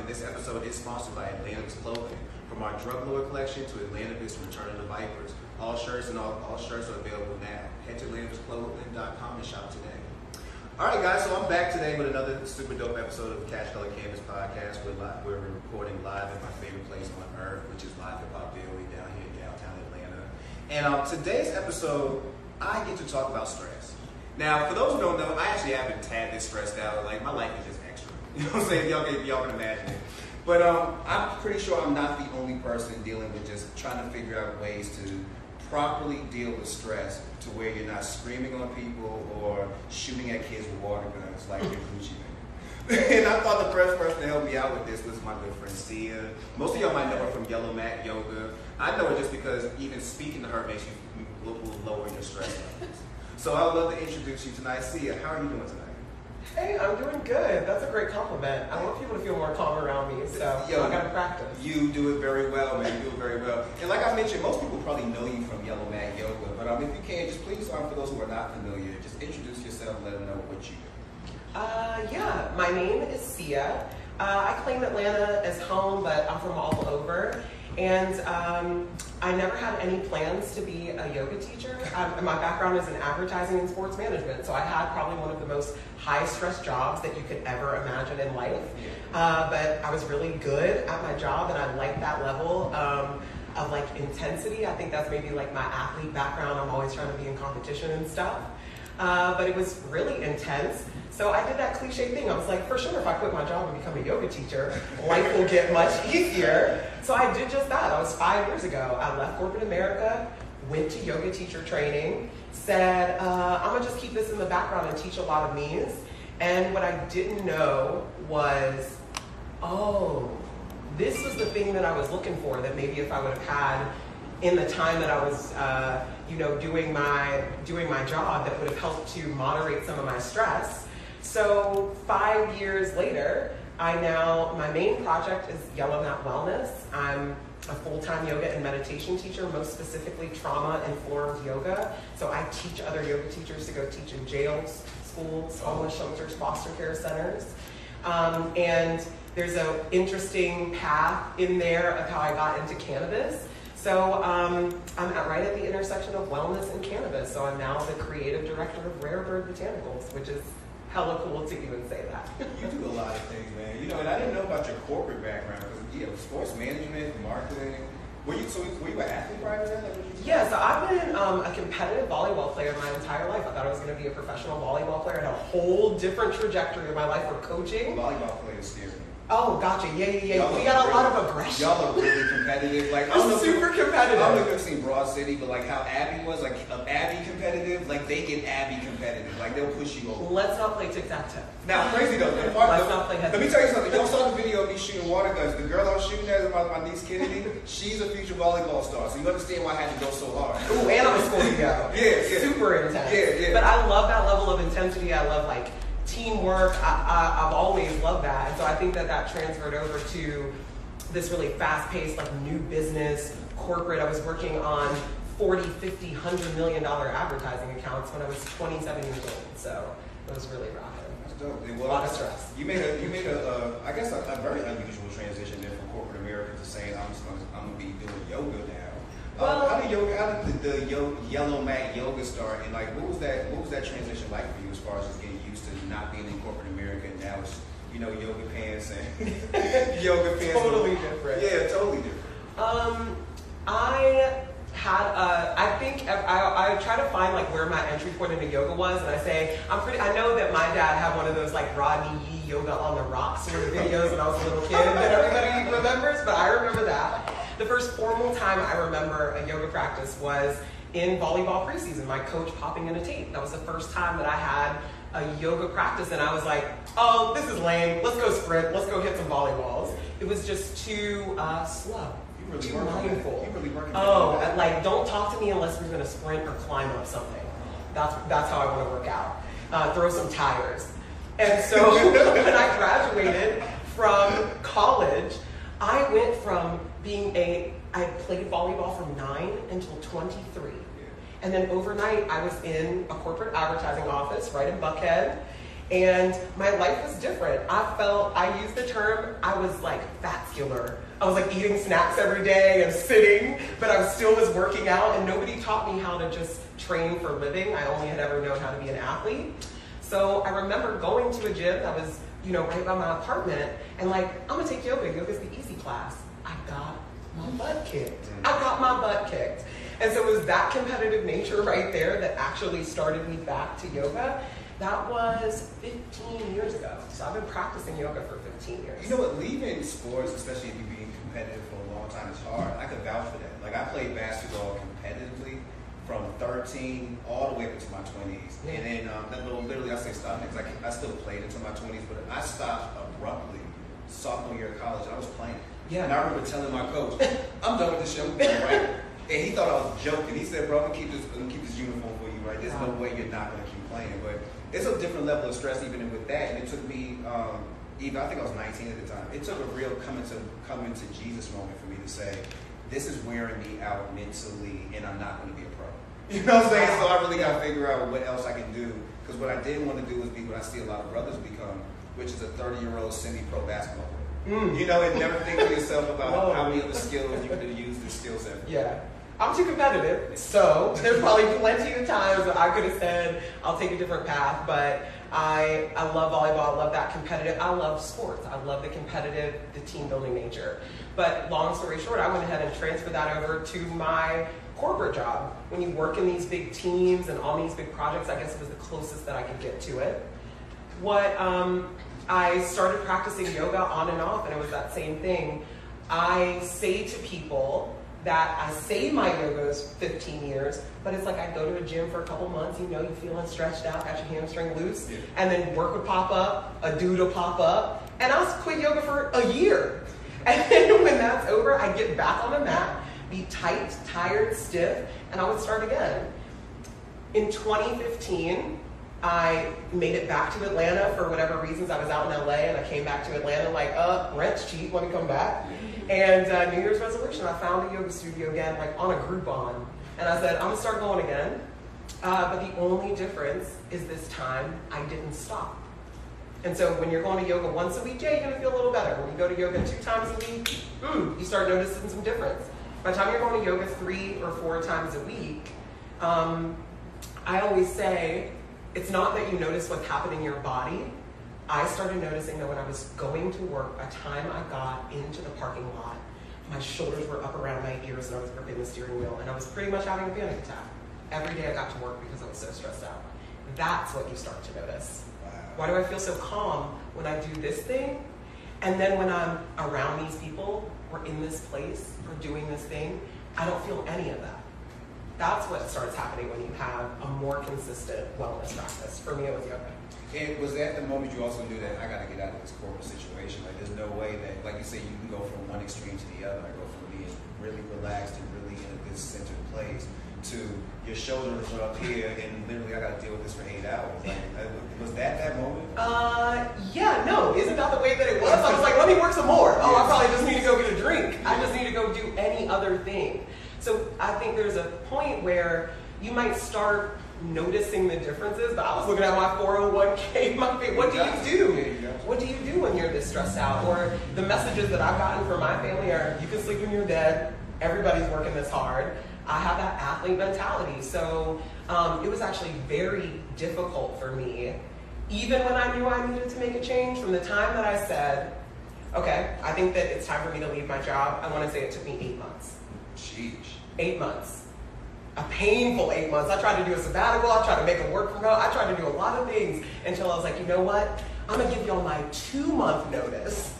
and this episode is sponsored by Atlanta's Clothing. From our drug lord collection to Atlanta's Return of the Vipers, all shirts and all shirts are available now. Head to atlantasclothing.com and shop today. All right, guys, so I'm back today with another super dope episode of the Cash Color Canvas Podcast. We're recording live at my favorite place on earth, which is live Hip Hop Daily down here in downtown Atlanta. And today's episode, I get to talk about stress. Now, for those who don't know, I actually have been tad bit stressed out. Like, my life is just extra. You know what I'm saying? Y'all can imagine it. But I'm pretty sure I'm not the only person dealing with just trying to figure out ways to properly deal with stress to where you're not screaming on people or shooting at kids with water guns like you're Gucci Mane. And I thought the first person to help me out with this was my good friend Sia. Most of y'all might know her from Yellow Mat Yoga. I know her just because even speaking to her makes you lower your stress levels. So I would love to introduce you tonight. Sia, how are you doing tonight? Hey, I'm doing good. That's a great compliment. I want people to feel more calm around me, so I gotta practice. You do it very well, man. You do it very well. And like I mentioned, most people probably know you from Yellow Mat Yoga, but if you can, just please, for those who are not familiar, just introduce yourself and let them know what you do. Yeah, my name is Sia. I claim Atlanta as home, but I'm from all over. And I never had any plans to be a yoga teacher. My background is in advertising and sports management, so I had probably one of the most high-stress jobs that you could ever imagine in life. But I was really good at my job, and I liked that level of like intensity. I think that's maybe like my athlete background. I'm always trying to be in competition and stuff. But it was really intense. So I did that cliche thing. I was like, for sure, if I quit my job and become a yoga teacher, life will get much easier. So I did just that. That was 5 years ago. I left corporate America, went to yoga teacher training, said, I'm gonna just keep this in the background and teach a lot of me's. And what I didn't know was, oh, this was the thing that I was looking for that maybe if I would have had in the time that I was doing my job, that would have helped to moderate some of my stress. So 5 years later, my main project is Yellow Mat Wellness. I'm a full-time yoga and meditation teacher, most specifically trauma-informed yoga. So I teach other yoga teachers to go teach in jails, schools, homeless shelters, foster care centers. And there's an interesting path in there of how I got into cannabis. So I'm right at the intersection of wellness and cannabis. So I'm now the creative director of Rare Bird Botanicals, which is hella cool to even say that. You do a lot of things, man. You know, and I didn't know about your corporate background because sports management, marketing. Were you an athlete prior to that? Yeah, so I've been a competitive volleyball player my entire life. I thought I was going to be a professional volleyball player, and a whole different trajectory of my life for coaching. Volleyball player, seriously. Oh, gotcha. Yeah. We got a lot of aggression. Y'all are really competitive. Like, I'm super competitive. I don't know if you've seen Broad City, but like how Abby was, like Abby competitive, like they get Abby competitive. Like they'll push you over. Let's not play tic-tac-toe. Now, crazy though. Let me tell you something. Y'all saw the video of me shooting water guns. The girl I was shooting at is my niece Kennedy. She's a future volleyball star, so you understand why I had to go so hard. Ooh, and I'm a scoring girl. Yeah. Super intense. Yeah. But I love that level of intensity. I love like teamwork. I've always loved that, and so I think that transferred over to this really fast-paced, like new business, corporate. I was working on $40, $50, $100 million advertising accounts when I was 27 years old, so it was really rough. That's dope. Well, a lot of stress. You made a I guess a very unusual transition there from corporate America to saying I'm gonna be doing yoga now. Well, how did the Yellow Mat Yoga start, and like what was that transition like for you as far as just getting used to not being in corporate America and now it's, you know, yoga pants and yoga pants. Totally different. Yeah, totally different. I try to find like where my entry point into yoga was, and I say I know that my dad had one of those like Rodney Yee yoga on the rocks sort of videos when I was a little kid that everybody remembers, but I remember that. The first formal time I remember a yoga practice was in volleyball preseason, my coach popping in a tape. That was the first time that I had a yoga practice, and I was like, oh, this is lame. Let's go sprint. Let's go hit some volleyballs. It was just too slow. You really were mindful. You really working. Oh, like, don't talk to me unless we're going to sprint or climb up something. That's how I want to work out. Throw some tires. And so when I graduated from college, I went from I played volleyball from 9 until 23. And then overnight, I was in a corporate advertising office right in Buckhead. and my life was different. I used the term, I was like vascular. I was like eating snacks every day and sitting, but I still was working out, and nobody taught me how to just train for a living. I only had ever known how to be an athlete. So I remember going to a gym that was, you know, right by my apartment, and like, I'm gonna take yoga, yoga's the easy class. I got my butt kicked. And so it was that competitive nature right there that actually started me back to yoga. That was 15 years ago. So I've been practicing yoga for 15 years. You know what, leaving sports, especially if you've been competitive for a long time, is hard. I could vouch for that. Like, I played basketball competitively from 13 all the way up into my 20s. Yeah. And then, literally, I say stop because I still played into my 20s, but I stopped abruptly. Sophomore year of college, I was playing. Yeah. And I remember telling my coach, I'm done with this shit, I'm going right. And he thought I was joking. He said, bro, I'm going to keep this uniform for you, right? There's no way you're not going to keep playing. But it's a different level of stress even with that. And it took me, I think I was 19 at the time. It took a real coming to Jesus moment for me to say, this is wearing me out mentally and I'm not going to be a pro. You know what I'm saying? So I really got to figure out what else I can do. Because what I didn't want to do was be what I see a lot of brothers become, which is a 30-year-old semi-pro basketball player. Mm. You know, and never think to yourself about how many other skills you could have used this skill set. Yeah. I'm too competitive, so there's probably plenty of times where I could have said, I'll take a different path, but I love volleyball, I love that competitive, I love sports, I love the competitive, the team building nature. But long story short, I went ahead and transferred that over to my corporate job. When you work in these big teams and all these big projects, I guess it was the closest that I could get to it. I started practicing yoga on and off, and it was that same thing. I say to people, that I say my yoga's 15 years, but it's like I go to a gym for a couple months, you know, you're feeling stretched out, got your hamstring loose, yeah. And then work would pop up, a dude will pop up, and I'll quit yoga for a year. And then when that's over, I get back on the mat, be tight, tired, stiff, and I would start again. In 2015, I made it back to Atlanta for whatever reasons. I was out in LA and I came back to Atlanta like, rent's cheap, let me come back. And New Year's resolution, I found a yoga studio again, like on a Groupon. And I said, I'm gonna start going again. But the only difference is this time I didn't stop. And so when you're going to yoga once a week, yeah, you're gonna feel a little better. When you go to yoga 2 times a week, you start noticing some difference. By the time you're going to yoga 3 or 4 times a week, I always say, it's not that you notice what's happening in your body. I started noticing that when I was going to work, by the time I got into the parking lot, my shoulders were up around my ears and I was gripping the steering wheel and I was pretty much having a panic attack. Every day I got to work because I was so stressed out. That's what you start to notice. Wow. Why do I feel so calm when I do this thing? And then when I'm around these people, or in this place, or doing this thing, I don't feel any of that. That's what starts happening when you have a more consistent wellness practice. For me, it was yoga. And was that the moment you also knew that I got to get out of this corporate situation? Like, there's no way that, like you say, you can go from one extreme to the other. I go from being really relaxed and really in a good centered place to your shoulders are up here and literally I got to deal with this for 8 hours. Like, was that moment? Yeah, no. Isn't that the way that it was? I was like, let me work some more. Oh, I probably just need to go get a drink. I just need to go do any other thing. So I think there's a point where you might start noticing the differences, but I was looking at my 401k, what do you do? What do you do when you're this stressed out? Or the messages that I've gotten from my family are, you can sleep when you're dead, everybody's working this hard. I have that athlete mentality. So it was actually very difficult for me, even when I knew I needed to make a change, from the time that I said, okay, I think that it's time for me to leave my job. I want to say it took me 8 months. Jeez. 8 months. A painful 8 months. I tried to do a sabbatical. I tried to make it work from home. I tried to do a lot of things until I was like, you know what? I'm going to give y'all my 2-month notice.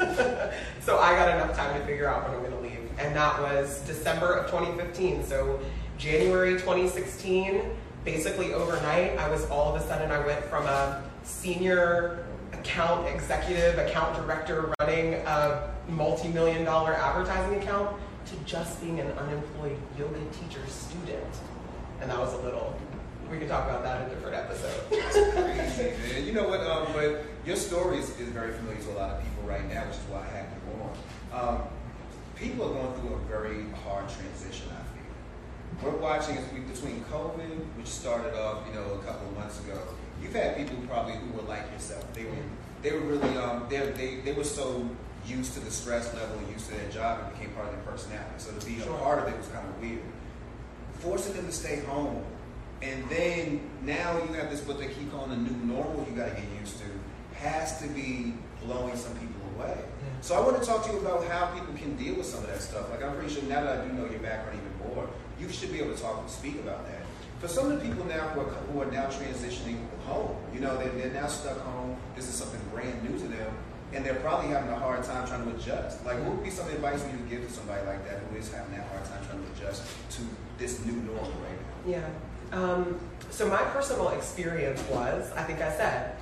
So I got enough time to figure out when I'm going to leave. And that was December of 2015. So January 2016, basically overnight, I was all of a sudden, I went from a senior account executive, account director running a multi-million-dollar advertising account to just being an unemployed yoga teacher student. And that was a little, we could talk about that in a different episode. That's crazy, man. You know what, but your story is very familiar to a lot of people right now, which is why I have you on. People are going through a very hard transition, I feel. We're watching between COVID, which started off, you know, a couple of months ago, you've had people probably who were like yourself. They were really they were so used to the stress level and used to their job, it became part of their personality. So to be a part of it was kind of weird. Forcing them to stay home, and then now you have this what they keep calling the new normal you got to get used to, has to be blowing some people away. Yeah. So I want to talk to you about how people can deal with some of that stuff. Like I'm pretty sure now that I do know your background even more, you should be able to talk and speak about that. For some of the people now who are now transitioning home, you know, they're now stuck home. This is something brand new to them, and they're probably having a hard time trying to adjust. Like, what would be some advice you would give to somebody like that who is having that hard time trying to adjust to this new normal right now? Yeah. So my personal experience was, I think I said,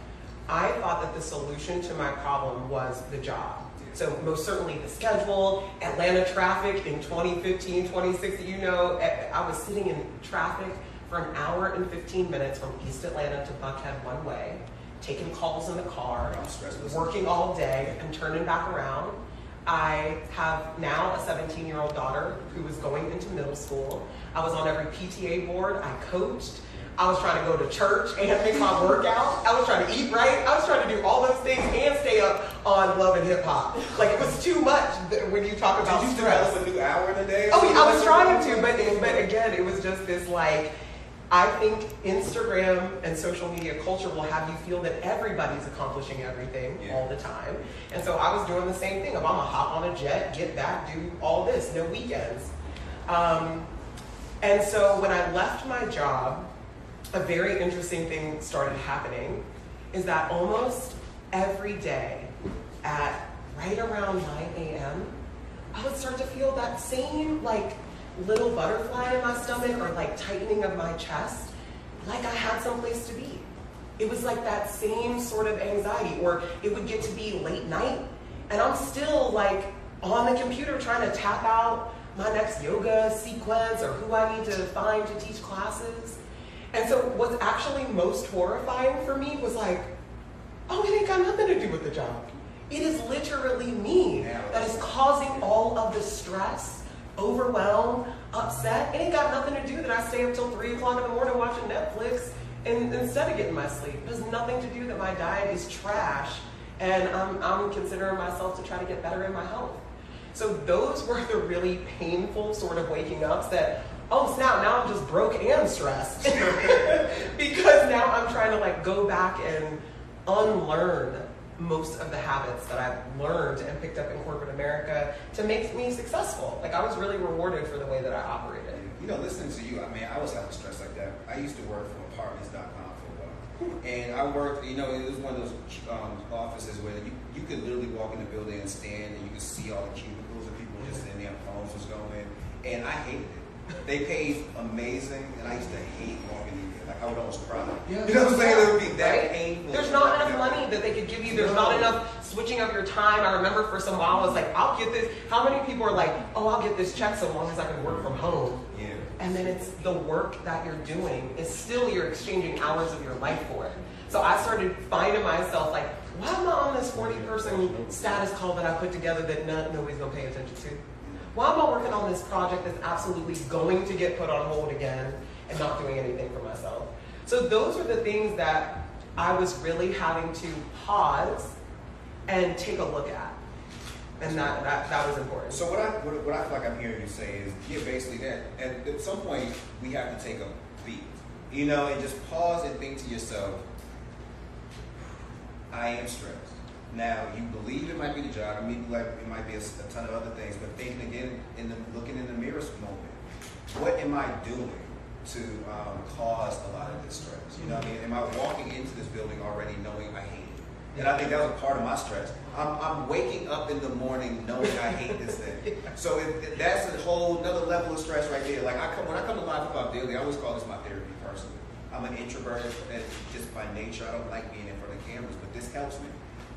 I thought that the solution to my problem was the job. So most certainly the schedule, Atlanta traffic in 2015, 2016, you know, I was sitting in traffic for an hour and 15 minutes from East Atlanta to Buckhead one way, taking calls in the car, working all day and turning back around. I have now a 17-year-old daughter who is going into middle school. I was on every PTA board, I coached, I was trying to go to church and make my workout, I was trying to eat right, I was trying to do all those things and stay up on Love and Hip Hop. Like it was too much when you talk about stress. Did you develop a new hour in a day? Oh yeah, I was trying to, but again, it was just this like, I think Instagram and social media culture will have you feel that everybody's accomplishing everything all the time. And so I was doing the same thing of I'm gonna hop on a jet, get back, do all this, no weekends. And so when I left my job, a very interesting thing started happening is that almost every day at right around 9 a.m., I would start to feel that same like little butterfly in my stomach or like tightening of my chest, like I had someplace to be. It was like that same sort of anxiety, or it would get to be late night and I'm still like on the computer trying to tap out my next yoga sequence or who I need to find to teach classes. And so what's actually most horrifying for me was like, oh, it ain't got nothing to do with the job. It is literally me that is causing all of the stress, overwhelmed, upset. It ain't got nothing to do that I stay up till 3 o'clock in the morning watching Netflix and instead of getting my sleep. It has nothing to do that my diet is trash and I'm considering myself to try to get better in my health. So those were the really painful sort of waking ups that, oh snap, now I'm just broke and stressed because now I'm trying to like go back and unlearn most of the habits that I've learned and picked up in corporate America to make me successful. Like I was really rewarded for the way that I operated. You know, listening to you, I mean, I was having stress like that. I used to work for apartments.com for a while. And I worked, you know, it was one of those offices where you could literally walk in the building and stand and you could see all the cubicles and people just in there, phones was going. And I hated it. They paid amazing and I used to hate walking in. Like I would almost cry. Yeah. You know what I'm saying? It would be that painful. There's not enough money that they could give you. There's not enough switching up your time. I remember for some while I was like, I'll get this. How many people are like, oh, I'll get this check so long as I can work from home? Yeah. And then it's the work that you're doing is still you're exchanging hours of your life for it. So I started finding myself like, why am I on this 40-person status call that I put together that nobody's gonna pay attention to? Why am I working on this project that's absolutely going to get put on hold again and not doing anything for myself? So those are the things that I was really having to pause and take a look at. And that was important. So what I feel like I'm hearing you say is, yeah, basically that at some point we have to take a beat, you know, and just pause and think to yourself, I am stressed. Now, you believe it might be the job, I mean, like it might be a ton of other things, but thinking again, looking in the mirror moment, what am I doing to cause a lot of this stress? You know what I mean? Am I walking into this building already knowing I hate it? And I think that was a part of my stress. I'm waking up in the morning knowing I hate this thing. So that's a whole another level of stress right there. Like when I come to Live Hip Hop Daily, I always call this my therapy personally. I'm an introvert just by nature. I don't like being in front of cameras, but this helps me.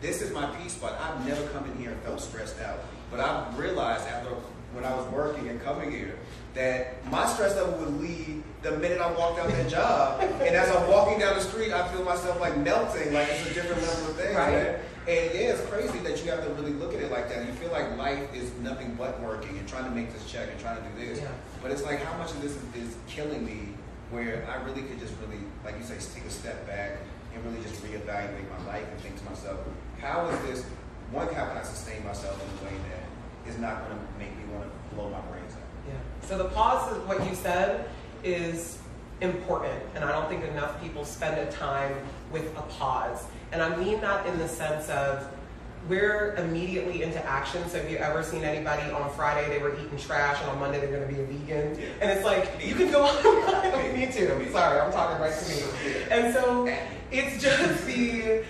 This is my peace spot. I've never come in here and felt stressed out. But I realized after when I was working and coming here that my stress level would leave the minute I walked out that job. And as I'm walking down the street, I feel myself like melting, like it's a different level of thing, right? And yeah, it's crazy that you have to really look at it like that. You feel like life is nothing but working and trying to make this check and trying to do this. Yeah. But it's like how much of this is killing me where I really could just really, like you say, take a step back, and really just reevaluate my life and think to myself, how is this, one, how can I sustain myself in a way that is not going to make me want to blow my brains out? Yeah. So the pause of what you said is important, and I don't think enough people spend a time with a pause. And I mean that in the sense of we're immediately into action. So if you've ever seen anybody on Friday, they were eating trash, and on Monday they're going to be a vegan. Yeah. And it's like, you can go on. Me too. Sorry, I'm talking right to me. And so it's just the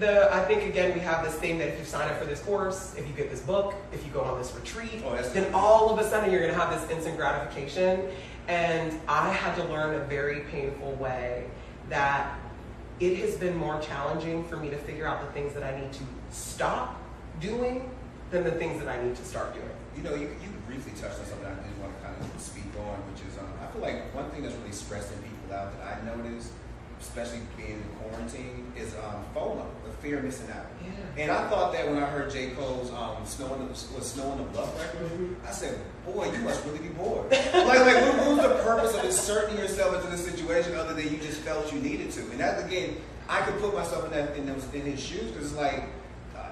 I think, again, we have this thing that if you sign up for this course, if you get this book, if you go on this retreat, then all of a sudden you're going to have this instant gratification. And I had to learn a very painful way that it has been more challenging for me to figure out the things that I need to stop doing than the things that I need to start doing. You know, you briefly touched on something I did want to kind of speak on, which is I feel like one thing that's really stressing people out that I noticed, especially being in quarantine, is FOMO, the fear of missing out. Yeah. And I thought that when I heard J. Cole's Snow on the Bluff record, I said, boy, you must really be bored. like what was the purpose of inserting yourself into this situation other than you just felt you needed to? And that, again, I could put myself in his shoes, because it's like,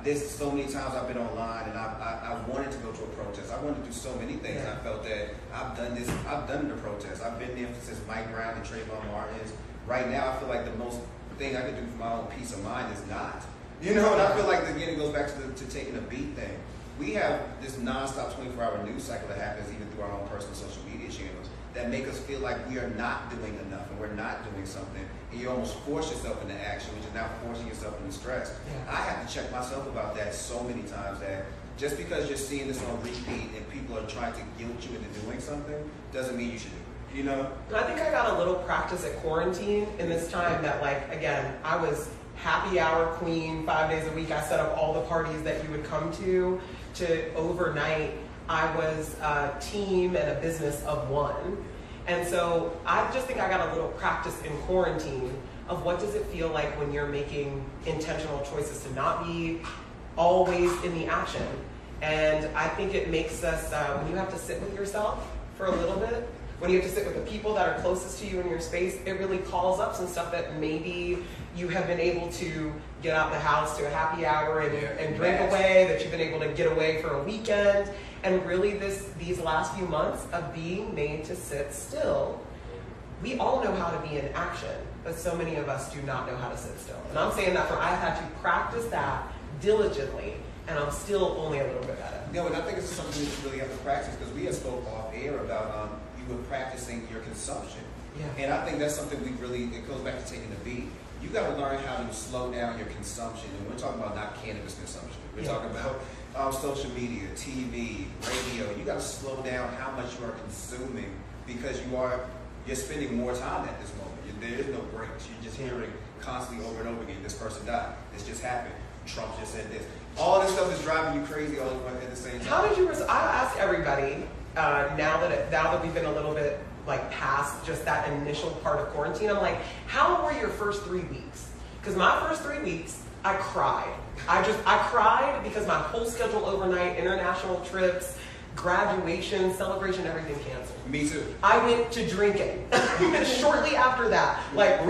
there's so many times I've been online and I wanted to go to a protest. I wanted to do so many things. Yeah. I felt that I've done the protest. I've been there since Mike Brown and Trayvon Martin's. Right now, I feel like the most thing I can do for my own peace of mind is not. You know, and I feel like, again, it goes back to taking a beat thing. We have this nonstop 24-hour news cycle that happens even through our own personal social media channels that make us feel like we are not doing enough and we're not doing something. And you almost force yourself into action, which is now forcing yourself into stress. Yeah. I have to check myself about that so many times that just because you're seeing this on repeat and people are trying to guilt you into doing something doesn't mean you should do it. You know? I think I got a little practice at quarantine in this time that, like, again, I was happy hour queen 5 days a week. I set up all the parties that you would come to overnight. I was a team and a business of one. And so I just think I got a little practice in quarantine of what does it feel like when you're making intentional choices to not be always in the action. And I think it makes us, when you have to sit with yourself for a little bit, when you have to sit with the people that are closest to you in your space, it really calls up some stuff that maybe you have been able to get out the house to a happy hour and drink away, that you've been able to get away for a weekend. And really these last few months of being made to sit still, we all know how to be in action, but so many of us do not know how to sit still. And I'm saying that I've had to practice that diligently, and I'm still only a little bit at it. No, and I think it's something that you really have to practice, because we have spoke off air about with practicing your consumption. Yeah. And I think that's something it goes back to taking the beat. You got to learn how to slow down your consumption. And we're talking about not cannabis consumption. We're talking about social media, TV, radio. You got to slow down how much you are consuming, because you're spending more time at this moment. There is no breaks. You're just hearing constantly over and over again, this person died, this just happened, Trump just said this. All this stuff is driving you crazy all at the same time. How did you I asked everybody, now that we've been a little bit like past just that initial part of quarantine, I'm like, how were your first 3 weeks? Because my first 3 weeks, I cried. I cried because my whole schedule overnight, international trips, graduation, celebration, everything canceled. Me too. I went to drinking shortly after that. Like,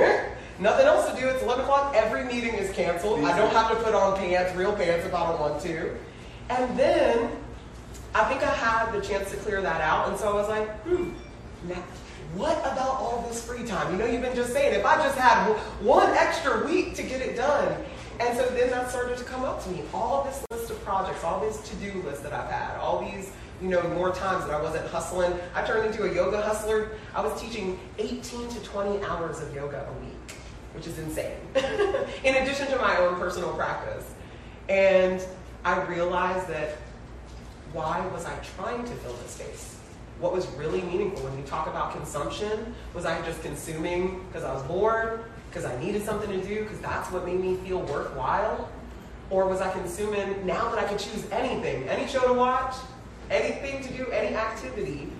nothing else to do. It's 11 o'clock. Every meeting is canceled. I don't have to put on pants, real pants, if I don't want to. And then I think I had the chance to clear that out, and so I was like, now what about all this free time? You know, you've been just saying, if I just had one extra week to get it done. And so then that started to come up to me, all this list of projects, all these to-do lists that I've had, all these, you know, more times that I wasn't hustling. I turned into a yoga hustler. I was teaching 18 to 20 hours of yoga a week, which is insane, in addition to my own personal practice. And I realized that, why was I trying to fill the space? What was really meaningful when we talk about consumption? Was I just consuming because I was bored, because I needed something to do, because that's what made me feel worthwhile? Or was I consuming now that I could choose anything, any show to watch, anything to do, any activity?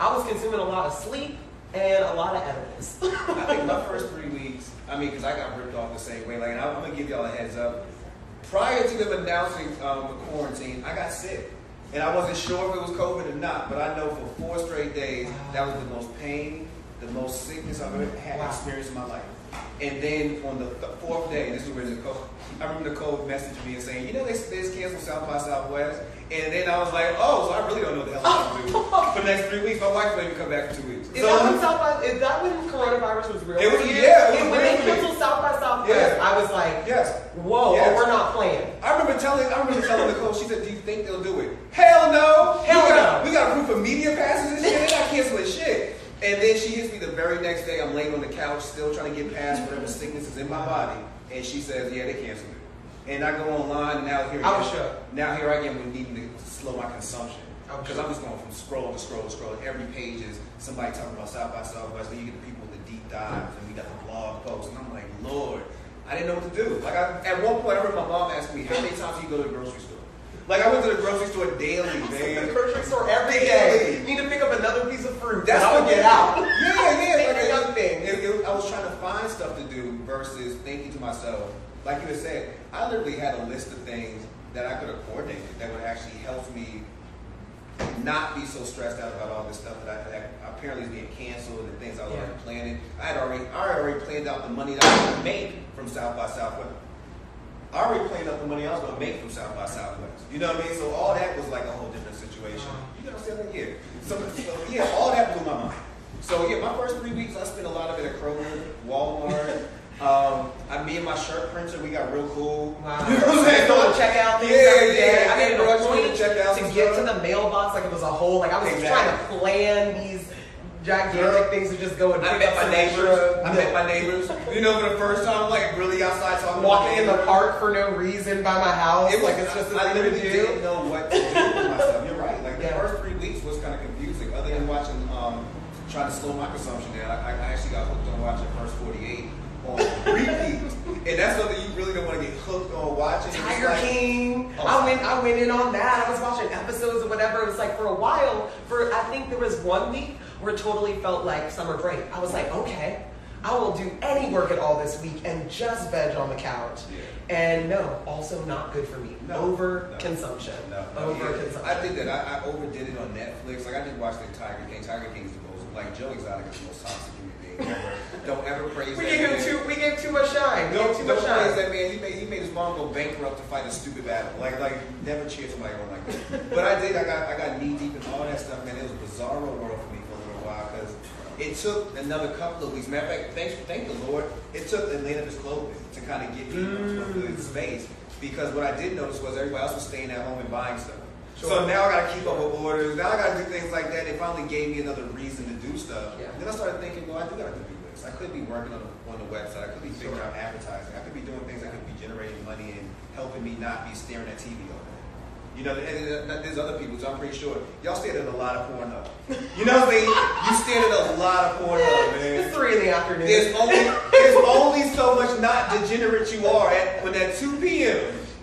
I was consuming a lot of sleep and a lot of edibles. I think my first 3 weeks, I mean, because I got ripped off the same way. Like, and I'm gonna give y'all a heads up. Prior to them announcing the quarantine, I got sick. And I wasn't sure if it was COVID or not, but I know for 4 straight days, that was the most pain, the most sickness I've ever had experienced in my life. And then on the fourth day, this is where Nicole, I remember Nicole messaged me and saying, you know, they just canceled South by Southwest. And then I was like, oh, so I really don't know what the hell I'm going to do for the next 3 weeks. My wife won't even come back for 2 weeks. Is that when coronavirus was real? It was, yeah. It was when they canceled South by Southwest, yeah. I was like, yes. Whoa, yes. Oh, we're not playing. I remember telling Nicole, she said, do you think they'll do it? Hell no. We got a group of media passes and shit. They're not canceling shit. And then she hits me the very next day. I'm laying on the couch, still trying to get past whatever sickness is in my body. And she says, yeah, they canceled it. And I go online, and now here I am needing to slow my consumption. Because I'm just going from scroll to scroll to scroll. Every page is somebody talking about South by Southwest. Then you get the people with the deep dives, and we got the blog posts. And I'm like, Lord, I didn't know what to do. Like, at one point, I remember my mom asked me, how many times do you go to the grocery store? Like, I went to the grocery store daily, man. The grocery store every day. You need to pick up another piece of fruit. That's what get out. Yeah. Like another thing. I was trying to find stuff to do versus thinking to myself, like you had said, I literally had a list of things that I could have coordinated that would actually help me not be so stressed out about all this stuff that apparently is being canceled and things I was already planning. I already planned out the money that I was going to make from South by Southwest. I already planned out the money I was going to make from South by Southwest. You know what I mean? So all that was like a whole different situation. You know what I'm saying? Yeah. So all that blew my mind. So yeah, my first 3 weeks, I spent a lot of it at Kroger, Walmart. Me and my shirt printer, we got real cool. Wow. You know what I'm saying? Going to check out things every day. I made a point to check out to get stuff to the mailbox like it was a whole, like I was trying to plan these gigantic things to just go and I met my neighbors. You know, for the first time, I'm like really outside talking. Walking in the park for no reason by my house. It was like it's just I literally didn't know what to do with myself. You're right. Like the first 3 weeks was kind of confusing. Other than watching, trying to slow my consumption down. I actually got hooked on watching First 48 on repeat, and that's something you really don't want to get hooked on watching. Tiger King. Oh. I went in on that. I was watching episodes or whatever. It was like for a while. I think there was 1 week. Where totally felt like summer break. I was like, okay, I will do any work at all this week and just veg on the couch. Yeah. And no, also not good for me. Overconsumption. I think that I overdid it on Netflix. Like I just watched the Tiger King. Tiger King's the most, like Joe Exotic is the most toxic human being ever. Don't ever praise that man. We gave too much shine. Don't praise that man. He made his mom go bankrupt to fight a stupid battle. Like never cheer somebody on like that. But I got knee deep in all that stuff, man. It was a bizarro world for me. Because it took another couple of weeks. Matter of fact, thank the Lord, it took Atlanta's Clothing to kind of get me in space. Because what I did notice was everybody else was staying at home and buying stuff. Sure. So now I got to keep up with orders. Now I got to do things like that. It finally gave me another reason to do stuff. Yeah. Then I started thinking, well, I do got to do this. I could be working on the website. I could be figuring out advertising. I could be doing things that could be generating money and helping me not be staring at TV all day. You know, and there's other people, so I'm pretty sure. Y'all stared at a lot of Pornhub. You know what I mean? You stared at a lot of Pornhub, man. It's 3 in the afternoon. There's only so much not degenerate you are at 2 p.m.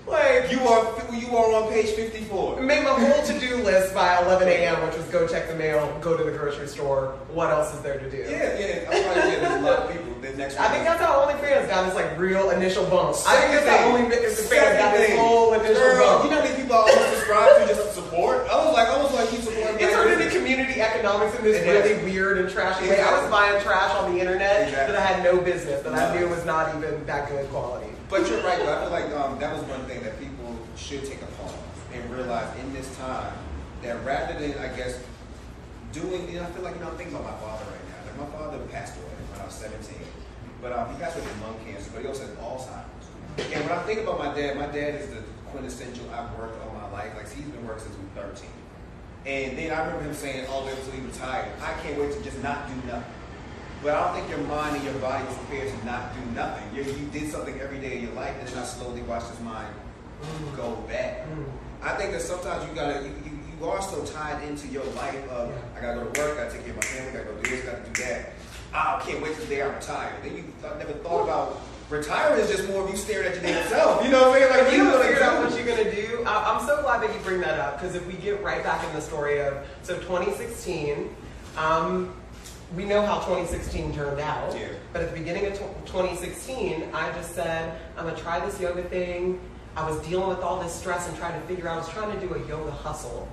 Like you are on page 54. Made my whole to-do list by 11 a.m., which was go check the mail, go to the grocery store. What else is there to do? Yeah. I'm probably saying there's a lot of people. I think that's how OnlyFans got this like real initial bump. I think that's how OnlyFans got this whole initial bump. You know how many people I always subscribe to just to support? I was like, keep supporting. It turned into community economics in this really weird and trashy way. I was buying trash on the internet that I had no business, I knew was not even that good quality. But you're right, though. I feel like that was one thing that people should take upon and realize in this time that rather than, I guess, doing, I feel like, I'm thinking about my father right now. Like, my father passed away when I was 17, but he passed away from lung cancer, but he also had Alzheimer's. And when I think about my dad is the quintessential I've worked all my life. Like, he's been working since we were 13. And then I remember him saying all the way until he retired, I can't wait to just not do nothing. But I don't think your mind and your body was prepared to not do nothing. You did something every day of your life, and then I slowly watched his mind go back. I think that sometimes you are so tied into your life of, I gotta go to work, I gotta take care of my family, I gotta go do this, gotta do that. I can't wait till the day I retire. Then I never thought about retiring is just more of you staring at your damn self. You know what I'm saying? Like, you don't figure out what you're going to do. I'm so glad that you bring that up, because if we get right back in the story of, so 2016, we know how 2016 turned out, but at the beginning of 2016, I just said, I'm going to try this yoga thing. I was dealing with all this stress and trying to figure out, I was trying to do a yoga hustle.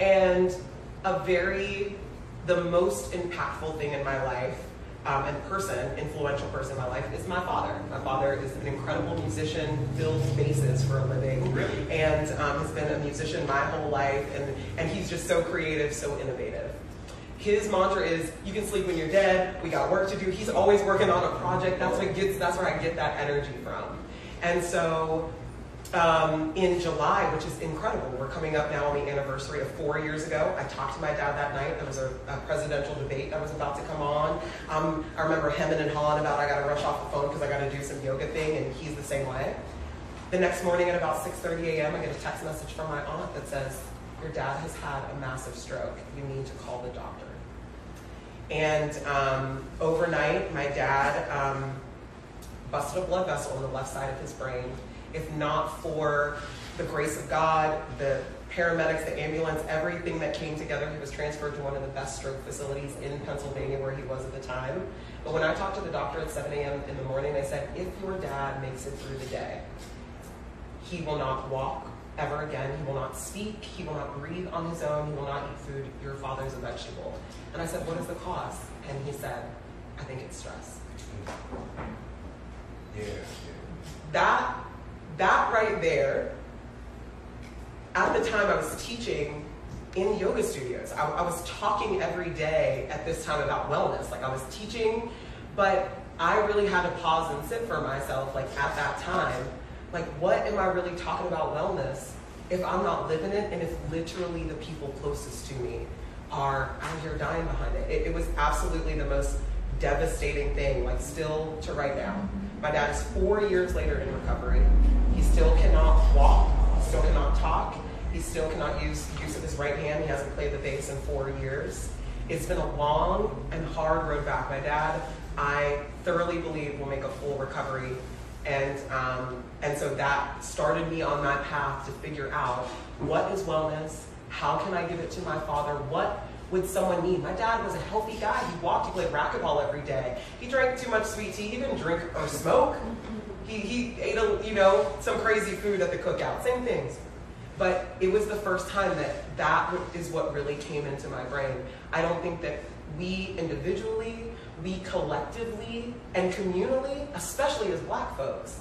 And the most impactful thing in my life and person, influential person in my life, is my father. My father is an incredible musician, builds basses for a living, really? And has been a musician my whole life, and he's just so creative, so innovative. His mantra is, you can sleep when you're dead, we got work to do. He's always working on a project. That's where I get that energy from. And so in July, which is incredible, we're coming up now on the anniversary of 4 years ago. I talked to my dad that night. There was a presidential debate that was about to come on. I remember hemming and hawing about, I gotta rush off the phone because I gotta do some yoga thing, and he's the same way. The next morning at about 6:30 a.m., I get a text message from my aunt that says, your dad has had a massive stroke. You need to call the doctor. And overnight, my dad busted a blood vessel on the left side of his brain. If not for the grace of God, the paramedics, the ambulance, everything that came together, he was transferred to one of the best stroke facilities in Pennsylvania where he was at the time. But when I talked to the doctor at 7 a.m. in the morning, they said, if your dad makes it through the day, he will not walk ever again, he will not speak, he will not breathe on his own, he will not eat food, your father's a vegetable. And I said, what is the cause? And he said, I think it's stress. Yeah. That right there, at the time I was teaching in yoga studios. I was talking every day at this time about wellness, like I was teaching, but I really had to pause and sit for myself, like at that time, like what am I really talking about wellness if I'm not living it and if literally the people closest to me are out here dying behind it. It was absolutely the most devastating thing, like still to right now. My dad is 4 years later in recovery. He still cannot walk, he still cannot talk, he still cannot use of his right hand, he hasn't played the bass in 4 years. It's been a long and hard road back. My dad, I thoroughly believe, will make a full recovery. And so that started me on my path to figure out what is wellness, how can I give it to my father, what would someone need? My dad was a healthy guy. He walked, he played racquetball every day. He drank too much sweet tea. He didn't drink or smoke. He ate some crazy food at the cookout, same things. But it was the first time that is what really came into my brain. I don't think that we individually, we collectively and communally, especially as Black folks,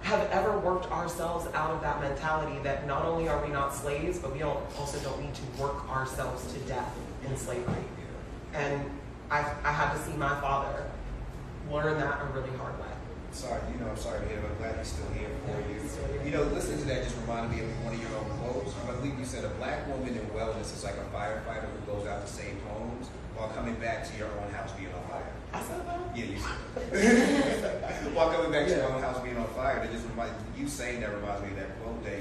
have ever worked ourselves out of that mentality that not only are we not slaves, but we also don't need to work ourselves to death in slavery. And I had to see my father learn that a really hard way. I'm sorry to hear, but I'm glad he's still here for you. Listening to that just reminded me of one of your own quotes. I believe you said a Black woman in wellness is like a firefighter who goes out to save homes while coming back to your own house being on fire. I said that? Yeah, you said that. While coming back to your own house being on fire, reminds me of that quote that,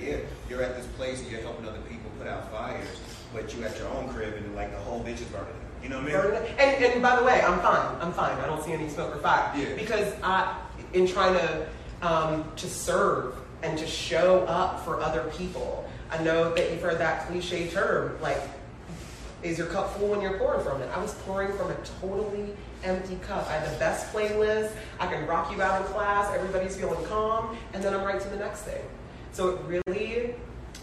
you're at this place and you're helping other people put out fires, but you at your own crib and like the whole bitch is burning down. You know what I mean? And by the way, I'm fine. I don't see any smoke or fire. Yeah. Because in trying to serve and to show up for other people, I know that you've heard that cliche term, like, is your cup full when you're pouring from it? I was pouring from a totally empty cup. I had the best playlist. I can rock you out in class. Everybody's feeling calm. And then I'm right to the next thing. So it really,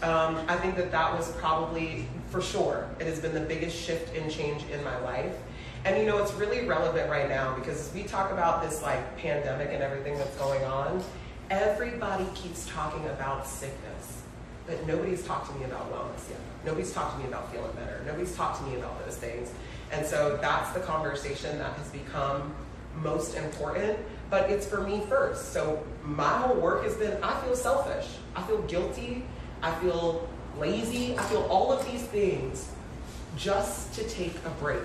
I think that was probably, for sure, it has been the biggest shift and change in my life. And it's really relevant right now because we talk about this like pandemic and everything that's going on. Everybody keeps talking about sickness, but nobody's talked to me about wellness yet. Nobody's talked to me about feeling better. Nobody's talked to me about those things. And so that's the conversation that has become most important, but it's for me first. So my whole work has been, I feel selfish, I feel guilty, I feel lazy, I feel all of these things just to take a break,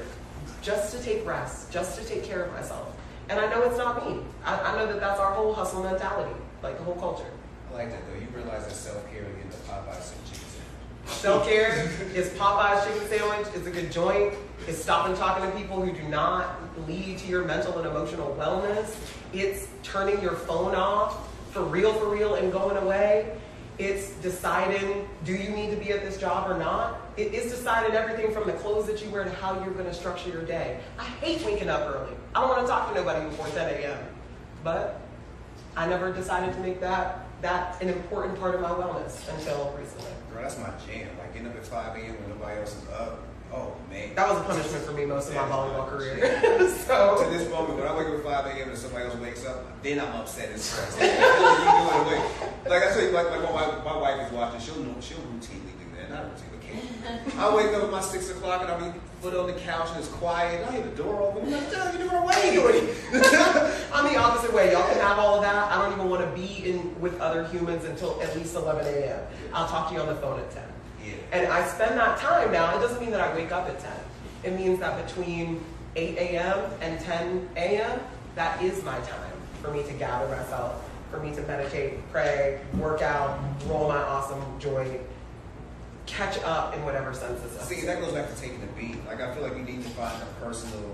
just to take rest, just to take care of myself. And I know it's not me. I know that's our whole hustle mentality, like the whole culture. I like that though, you realize that self-care is in the Popeye's chicken sandwich. Self-care is Popeye's chicken sandwich, it's a good joint, it's stopping talking to people who do not lead to your mental and emotional wellness, it's turning your phone off for real and going away. It's deciding, do you need to be at this job or not? It is deciding everything from the clothes that you wear to how you're gonna structure your day. I hate waking up early. I don't wanna talk to nobody before 10 a.m. But I never decided to make that an important part of my wellness until recently. Girl, that's my jam. Like getting up at 5 a.m. when nobody else is up Oh man, that was a punishment for me most of my volleyball career. So to this moment, when I wake up at 5 a.m. and somebody else wakes up, then I'm upset and stressed. Like I say, like when my wife is watching, she'll routinely do that. Not routinely, can't. I wake up at my 6 o'clock and I'll be put on the couch and it's quiet. And I hear the door open. I'm like, "John, you're doing away." I'm the opposite way. Y'all can have all of that. I don't even want to be in with other humans until at least 11 a.m. I'll talk to you on the phone at 10. Yeah. And I spend that time now. It doesn't mean that I wake up at 10. It means that between 8 a.m. and 10 a.m., that is my time for me to gather myself, for me to meditate, pray, work out, roll my awesome joint, catch up in whatever sense it's up. See, that goes back to taking a beat. Like, I feel like we need to find a personal,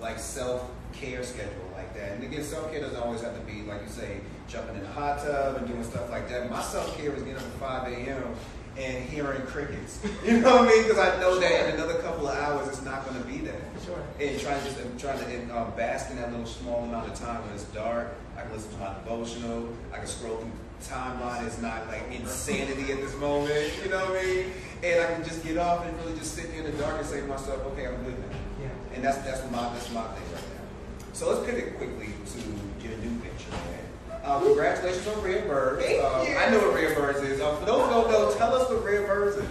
like, self-care schedule like that. And again, self-care doesn't always have to be, like you say, jumping in the hot tub and doing stuff like that. My self-care is getting up at 5 a.m. and hearing crickets, you know what I mean? Because I know that in another couple of hours, it's not going to be that. Sure. And trying to bask in that little small amount of time when it's dark. I can listen to my devotional. I can scroll through the timeline. It's not like insanity at this moment, you know what I mean? And I can just get off and really just sit there in the dark and say to myself, "Okay, I'm good now." Yeah. And that's my thing right now. So let's pivot quickly to your new picture, man. Congratulations on Rare Birds. Thank you. I know what Rare Birds is. For those who don't know, tell us what Rare Birds is.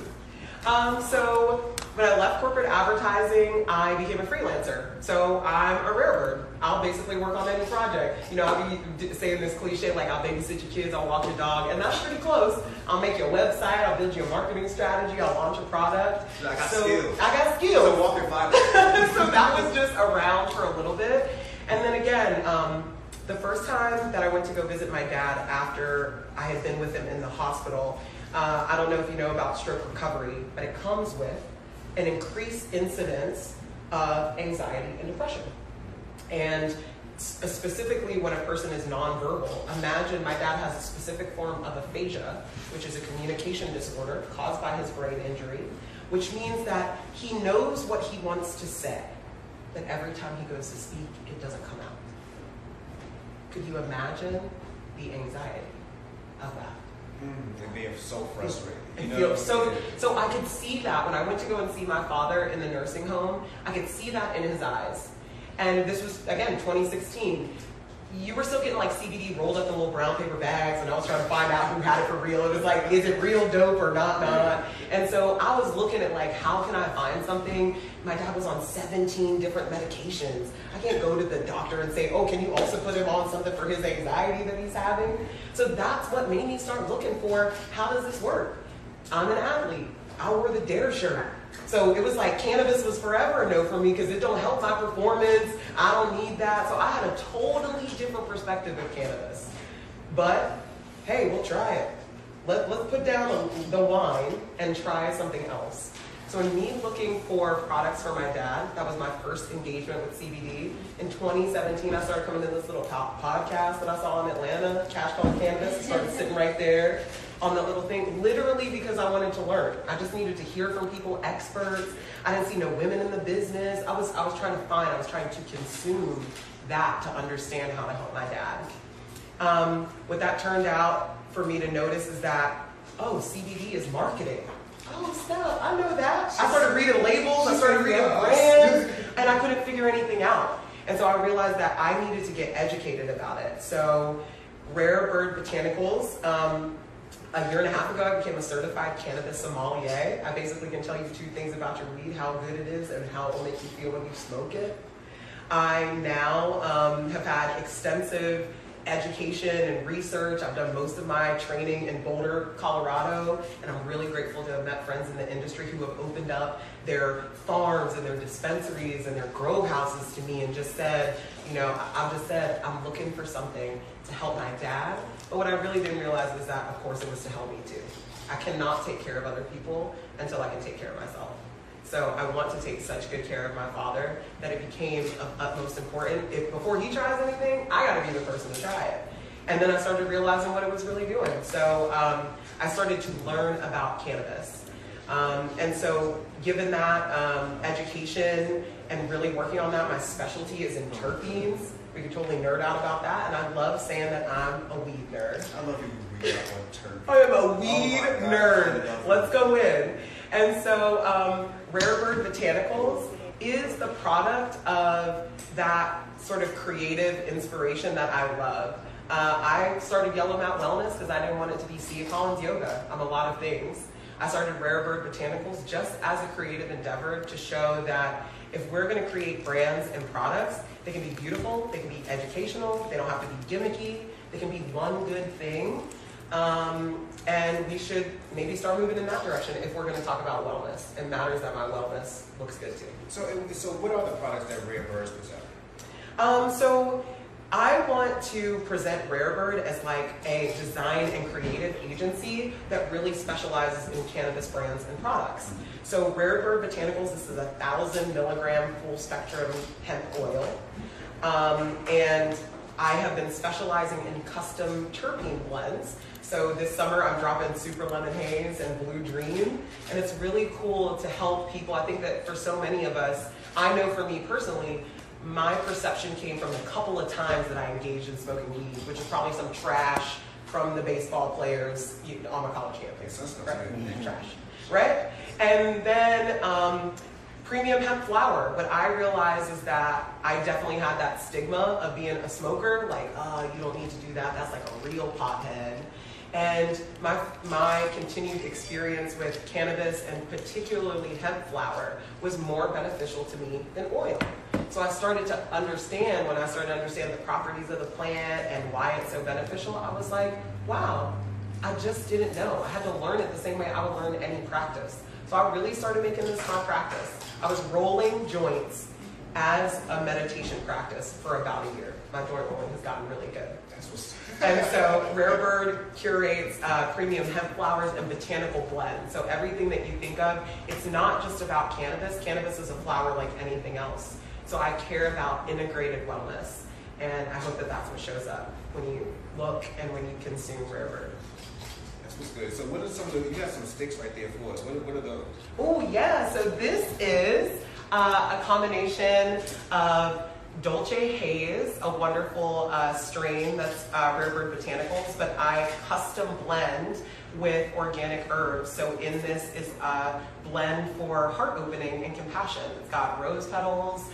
So when I left corporate advertising, I became a freelancer. So I'm a Rare Bird. I'll basically work on any project. You know, I'll be saying this cliche, like, I'll babysit your kids, I'll walk your dog, and that's pretty close. I'll make your website, I'll build you a marketing strategy, I'll launch a product. I got skills. So walking by. So that was just around for a little bit. And then again, the first time that I went to go visit my dad after I had been with him in the hospital, I don't know if you know about stroke recovery, but it comes with an increased incidence of anxiety and depression. And specifically when a person is nonverbal, imagine my dad has a specific form of aphasia, which is a communication disorder caused by his brain injury, which means that he knows what he wants to say, but every time he goes to speak, it doesn't come out. Could you imagine the anxiety of that? And being so frustrated. So I could see that when I went to go and see my father in the nursing home, I could see that in his eyes. And this was, again, 2016. You were still getting like CBD rolled up in little brown paper bags, and I was trying to find out who had it for real. It was like, is it real dope or not? And so I was looking at like, how can I find something? My dad was on 17 different medications. I can't go to the doctor and say, oh, can you also put him on something for his anxiety that he's having? So that's what made me start looking for, how does this work? I'm an athlete. I wore the Dare shirt. So it was like cannabis was forever a no for me because it don't help my performance. I don't need that. So I had a totally different perspective of cannabis. But hey, we'll try it. Let's put down the wine and try something else. So in me looking for products for my dad, that was my first engagement with CBD. In 2017, I started coming to this little podcast that I saw in Atlanta, Cash Color Canvas. I started sitting right there on that little thing, literally because I wanted to learn. I just needed to hear from people, experts. I didn't see no women in the business. I was trying to find, I was trying to consume that to understand how to help my dad. What that turned out for me to notice is that, oh, CBD is marketing. Oh, stop, I know that. I started reading labels, I started reading brands, and I couldn't figure anything out. And so I realized that I needed to get educated about it. So Rare Bird Botanicals, a year and a half ago, I became a certified cannabis sommelier. I basically can tell you two things about your weed, how good it is and how it will make you feel when you smoke it. I now have had extensive education and research. I've done most of my training in Boulder, Colorado, and I'm really grateful to have met friends in the industry who have opened up their farms and their dispensaries and their grow houses to me and just said, you know, I'm looking for something to help my dad. But what I really didn't realize is that, of course, it was to help me too. I cannot take care of other people until I can take care of myself. So I want to take such good care of my father that it became of utmost importance. If before he tries anything, I gotta be the person to try it. And then I started realizing what it was really doing. So I started to learn about cannabis. And so given that education and really working on that, my specialty is in terpenes. We could totally nerd out about that, and I love saying that I'm a weed nerd. I love you. I am a weed nerd. Let's go in. And so Rare Bird Botanicals is the product of that sort of creative inspiration that I love. I started Yellow Mat Wellness because I didn't want it to be Steve Holland's yoga. I'm a lot of things. I started Rare Bird Botanicals just as a creative endeavor to show that if we're going to create brands and products, they can be beautiful, they can be educational, they don't have to be gimmicky, they can be one good thing. And we should maybe start moving in that direction if we're going to talk about wellness. It matters that my wellness looks good too. So what are the products that Rare Bird presents? So I want to present Rare Bird as like a design and creative agency that really specializes in cannabis brands and products. So Rare Bird Botanicals, this is 1,000 milligram full spectrum hemp oil. And I have been specializing in custom terpene blends. So this summer I'm dropping Super Lemon Haze and Blue Dream, and it's really cool to help people. I think that for so many of us, I know for me personally, my perception came from a couple of times that I engaged in smoking weed, which is probably some trash from the baseball players on my college campus, right? Trash, right? And then premium hemp flower. What I realized is that I definitely had that stigma of being a smoker, like, oh, you don't need to do that, that's like a real pothead. And my continued experience with cannabis and particularly hemp flower was more beneficial to me than oil. So I started to understand, when I started to understand the properties of the plant and why it's so beneficial, I was like, wow, I just didn't know. I had to learn it the same way I would learn any practice. So I really started making this my practice. I was rolling joints as a meditation practice for about a year. My joint rolling has gotten really good. And so Rare Bird curates premium hemp flowers and botanical blends. So everything that you think of, it's not just about cannabis. Cannabis is a flower like anything else. So I care about integrated wellness. And I hope that that's what shows up when you look and when you consume Rare Bird. That's what's good. So what are some of the, you have some sticks right there for us. What are those? Oh yeah, so this is a combination of Dolce Hayes, a wonderful strain that's Rare Bird Botanicals, but I custom blend with organic herbs. So in this is a blend for heart opening and compassion. It's got rose petals,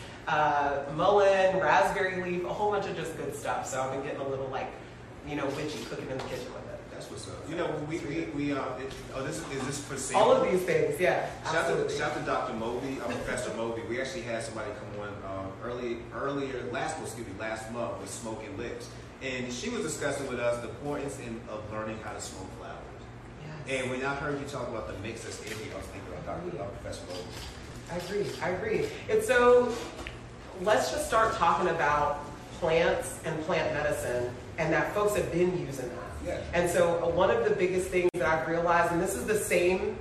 mullein, raspberry leaf, a whole bunch of just good stuff. So I've been getting a little like, you know, witchy cooking in the kitchen with it. That's what's up. You know, is this for sale? All of these things, yeah. Shout out to Dr. Moby, Professor Moby. We actually had somebody come on last month with Smoking Lips, and she was discussing with us the importance of learning how to smoke flowers. Yes. And when I heard you talk about the mix that's in here, I was thinking about Dr. Professor Moby. I agree. And so let's just start talking about plants and plant medicine, and that folks have been using that. Yes. And so one of the biggest things that I've realized, and this is the same,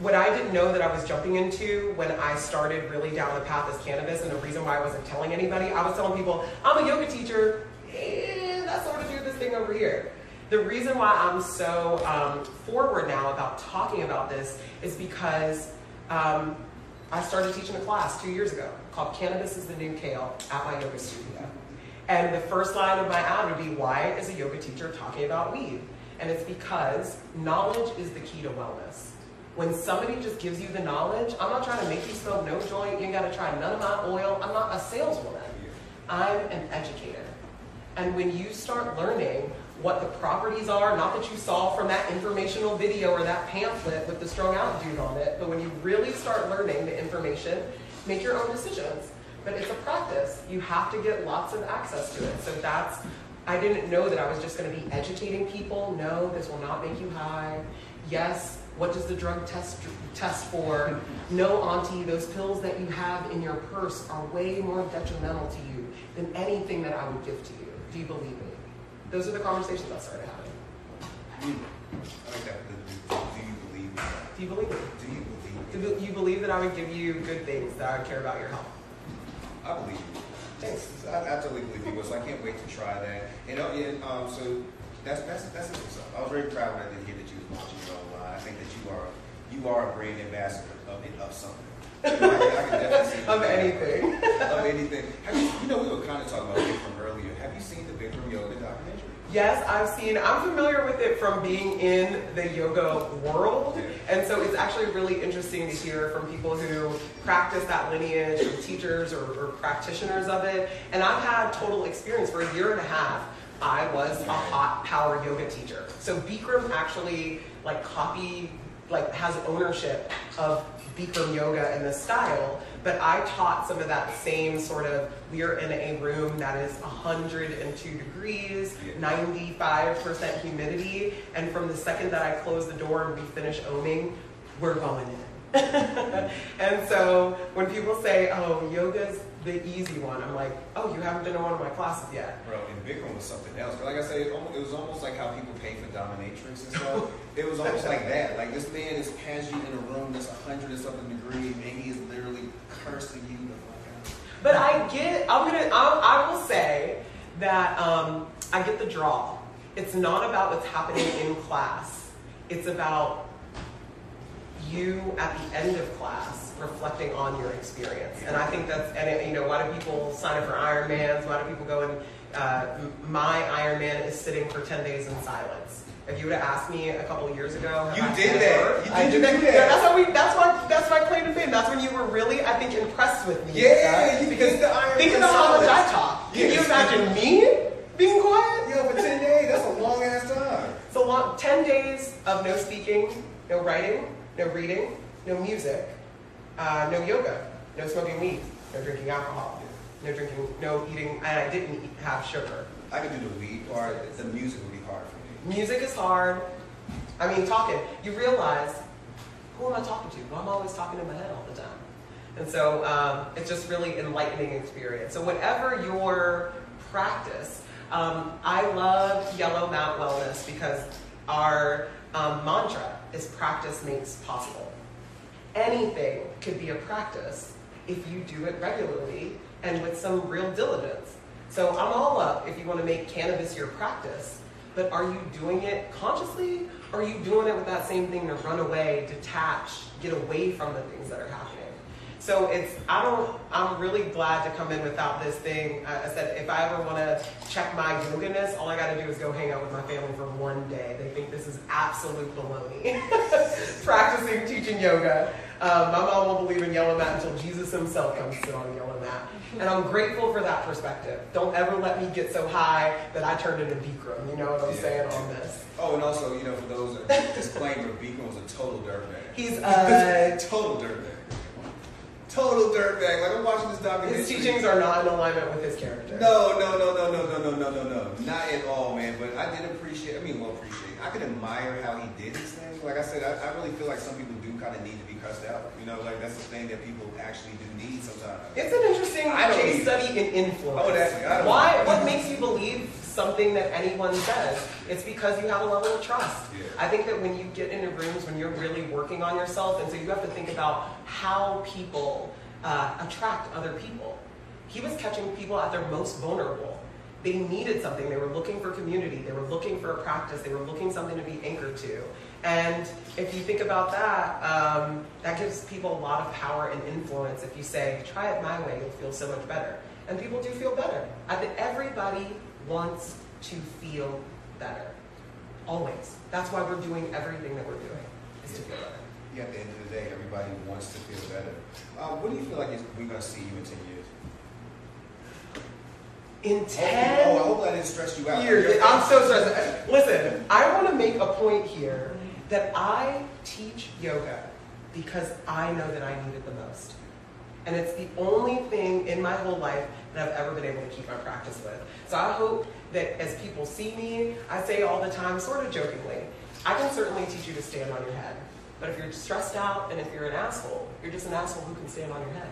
what I didn't know that I was jumping into when I started really down the path as cannabis, and the reason why I wasn't telling anybody, I was telling people, I'm a yoga teacher, and I sort of do this thing over here. The reason why I'm so forward now about talking about this is because I started teaching a class 2 years ago called Cannabis is the New Kale at my yoga studio. And the first line of my ad would be, why is a yoga teacher talking about weed? And it's because knowledge is the key to wellness. When somebody just gives you the knowledge, I'm not trying to make you smoke no joint, you ain't gotta try none of my oil, I'm not a saleswoman. I'm an educator. And when you start learning what the properties are, not that you saw from that informational video or that pamphlet with the strung out dude on it, but when you really start learning the information, make your own decisions. But it's a practice. You have to get lots of access to it. So that's, I didn't know that I was just gonna be educating people. No, this will not make you high. Yes. What does the drug test for? No, auntie, those pills that you have in your purse are way more detrimental to you than anything that I would give to you. Do you believe me? Those are the conversations I started having. Do you believe me? Do you believe that I would give you good things, that I would care about your health? I believe you. Thanks. I totally believe you. So I can't wait to try that. So that's it. I was very proud when I did hear that you was launching your own line. I think that you are a brand ambassador of something. I can definitely see of anything. Of anything. Have you, we were kind of talking about Bikram earlier. Have you seen the Bikram yoga documentary? Yes, I've seen, I'm familiar with it from being in the yoga world. And so it's actually really interesting to hear from people who practice that lineage, or teachers or practitioners of it. And I've had total experience. For a year and a half, I was a hot power yoga teacher. So Bikram actually has ownership of Bikram yoga and the style, but I taught some of that same sort of, we're in a room that is 102 degrees, 95% humidity, and from the second that I close the door and we finish oming, we're going in. And so when people say, oh, yoga's the easy one, I'm like, oh, you haven't been to one of my classes yet. Bro, and Bikram was something else. But like I said, it was almost like how people pay for dominatrix and stuff. It was almost like that. Like, this man is has you in a room that's 100 and something degrees, and he is literally cursing you the fuck out. But I will say that I get the draw. It's not about what's happening in class. It's about you at the end of class reflecting on your experience. And I think that's, and you know, why do people sign up for Ironmans? Why do people go and, my Ironman is sitting for 10 days in silence. If you would have asked me a couple of years ago, you did that. Yeah, that's my claim to fame. That's when you were really, I think, impressed with me. Yeah, you did the Ironman. Think about how much I talk. Can you imagine me being quiet? Yo, for 10 days, that's a long ass time. It's a long, 10 days of no speaking, no writing, no reading, no music, no yoga, no smoking weed, no drinking alcohol, no eating, and I didn't have sugar. I could do the weed part, the music would be hard for me. Music is hard. I mean, talking. You realize, who am I talking to? Well, I'm always talking in my head all the time. And so it's just really enlightening experience. So whatever your practice, I love Yellow Mat Wellness because our mantra is practice makes possible. Anything could be a practice if you do it regularly and with some real diligence. So I'm all up if you want to make cannabis your practice, but are you doing it consciously, or are you doing it with that same thing to run away, detach, get away from the things that are happening? So it's, I'm really glad to come in without this thing. I said, if I ever want to check my yoga-ness, all I got to do is go hang out with my family for one day. They think this is absolute baloney. Practicing, teaching yoga. My mom won't believe in Yellow Mat until Jesus himself comes to sit on Yellow Mat. And I'm grateful for that perspective. Don't ever let me get so high that I turned into Bikram. You know what I'm saying on this? Oh, and also, you know, for those that disclaimer, Bikram was a total dirtbag. He's a total dirtbag. Total dirtbag. Like, I'm watching this documentary. His teachings are not in alignment with his character. No. Not at all, man. But I did appreciate, I could admire how he did these things. Like I said, I really feel like some people do kind of need to be cussed out. You know, like, that's the thing that people actually do need sometimes. It's an interesting case study in influence. Oh, definitely. Why? What makes you believe something that anyone says? It's because you have a level of trust. Yeah. I think that when you get into rooms, when you're really working on yourself, and so you have to think about how people attract other people. He was catching people at their most vulnerable. They needed something. They were looking for community. They were looking for a practice. They were looking something to be anchored to. And if you think about that, that gives people a lot of power and influence. If you say, try it my way, you'll feel so much better. And people do feel better. I think everybody wants to feel better. Always. That's why we're doing everything that we're doing, is to feel better. Yeah, at the end of the day, everybody wants to feel better. What do you feel like we're going to see you in 10 years? In 10 years? Oh, I hope I didn't stress you out. I'm so stressed. Listen, I want to make a point here that I teach yoga because I know that I need it the most. And it's the only thing in my whole life that I've ever been able to keep my practice with. So I hope that as people see me, I say all the time, sort of jokingly, I can certainly teach you to stand on your head. But if you're stressed out and if you're an asshole, you're just an asshole who can stand on your head.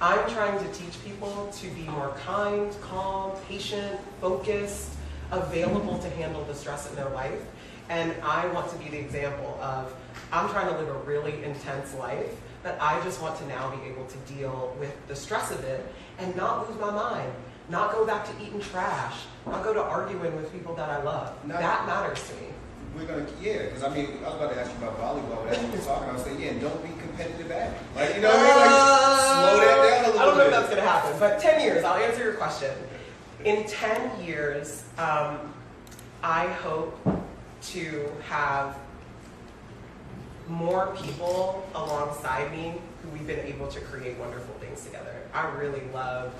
I'm trying to teach people to be more kind, calm, patient, focused, available to handle the stress in their life. And I want to be the example of, I'm trying to live a really intense life, but I just want to now be able to deal with the stress of it and not lose my mind, not go back to eating trash, not go to arguing with people that I love. No, that matters to me. We're going to, because I mean, I was about to ask you about volleyball, but as we were talking, I was saying, don't be competitive at it. Like, you know what I mean? Like, slow that down a little bit. I don't know if that's going to happen, but 10 years, I'll answer your question. In 10 years, I hope to have more people alongside me who we've been able to create wonderful things together. I really love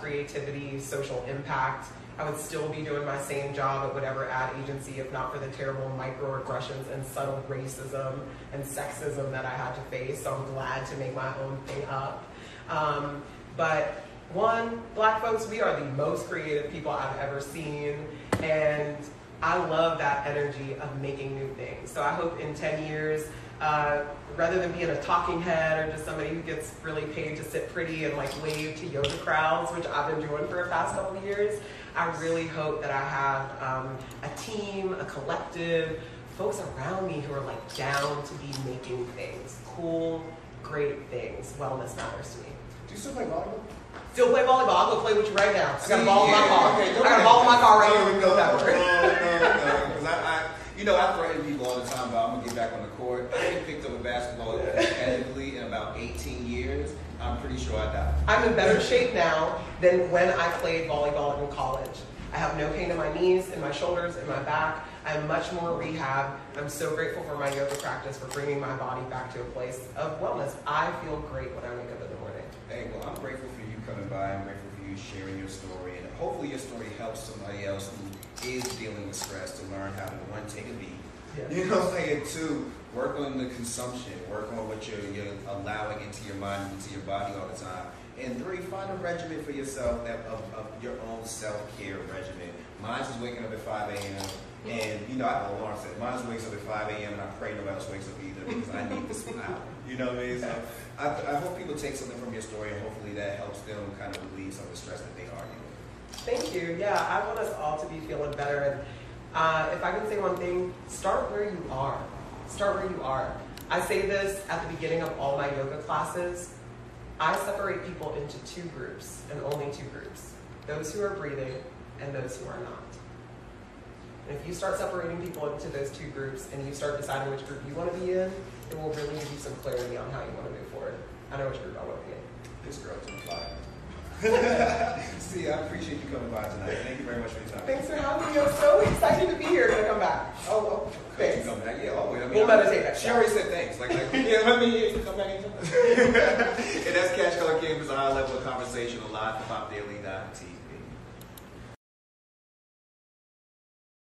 creativity, social impact. I would still be doing my same job at whatever ad agency if not for the terrible microaggressions and subtle racism and sexism that I had to face, so I'm glad to make my own thing up. But one, black folks, we are the most creative people I've ever seen, and I love that energy of making new things. So I hope in 10 years, rather than being a talking head or just somebody who gets really paid to sit pretty and like wave to yoga crowds, which I've been doing for the past couple of years, I really hope that I have a team, a collective, folks around me who are like down to be making things, cool, great things. Wellness matters to me. Do you still play volleyball? Still play volleyball. I'll go play with you right now. I got a ball in my car. Okay, I got a ball in my car right here. We can go that way. No. Because I threaten people all the time about I'm going to get back on the court. I haven't picked up a basketball competitively in about 18 years. I'm pretty sure I died. I'm in better shape now than when I played volleyball in college. I have no pain in my knees, in my shoulders, in my back. I'm much more rehab. I'm so grateful for my yoga practice for bringing my body back to a place of wellness. I feel great when I wake up in the morning. Hey, well, I'm grateful for you coming by. I'm grateful for you sharing your story. And hopefully your story helps somebody else who is dealing with stress to learn how to, one, take a beat. Yeah. You know what I'm saying? Two, work on the consumption. Work on what you're allowing into your mind and into your body all the time. And three, find a regimen for yourself of your own self-care regimen. Mine's just waking up at 5 a.m. And, you know, I have an alarm set. Mine just wakes up at 5 a.m. and I pray nobody else wakes up either because I need this hour. You know what I mean? So I hope people take something from your story, and hopefully that helps them kind of relieve some of the stress that they are in. Thank you. Yeah, I want us all to be feeling better. And if I can say one thing, start where you are. Start where you are. I say this at the beginning of all my yoga classes. I separate people into two groups, and only two groups. Those who are breathing and those who are not. And if you start separating people into those two groups and you start deciding which group you want to be in, it will really give you some clarity on how you want to move forward. I know which group I want to be in. This girl's on fire. See, I appreciate you coming by tonight. Thank you very much for your time. Thanks for having me. I'm so excited to be here. Going to come back. Oh, thanks. Come back. Yeah, always. I mean, we'll meditate that. She already said thanks. You come back anytime. And that's Cash Color Canvas, a high-level conversation, live from Hip Hop Daily.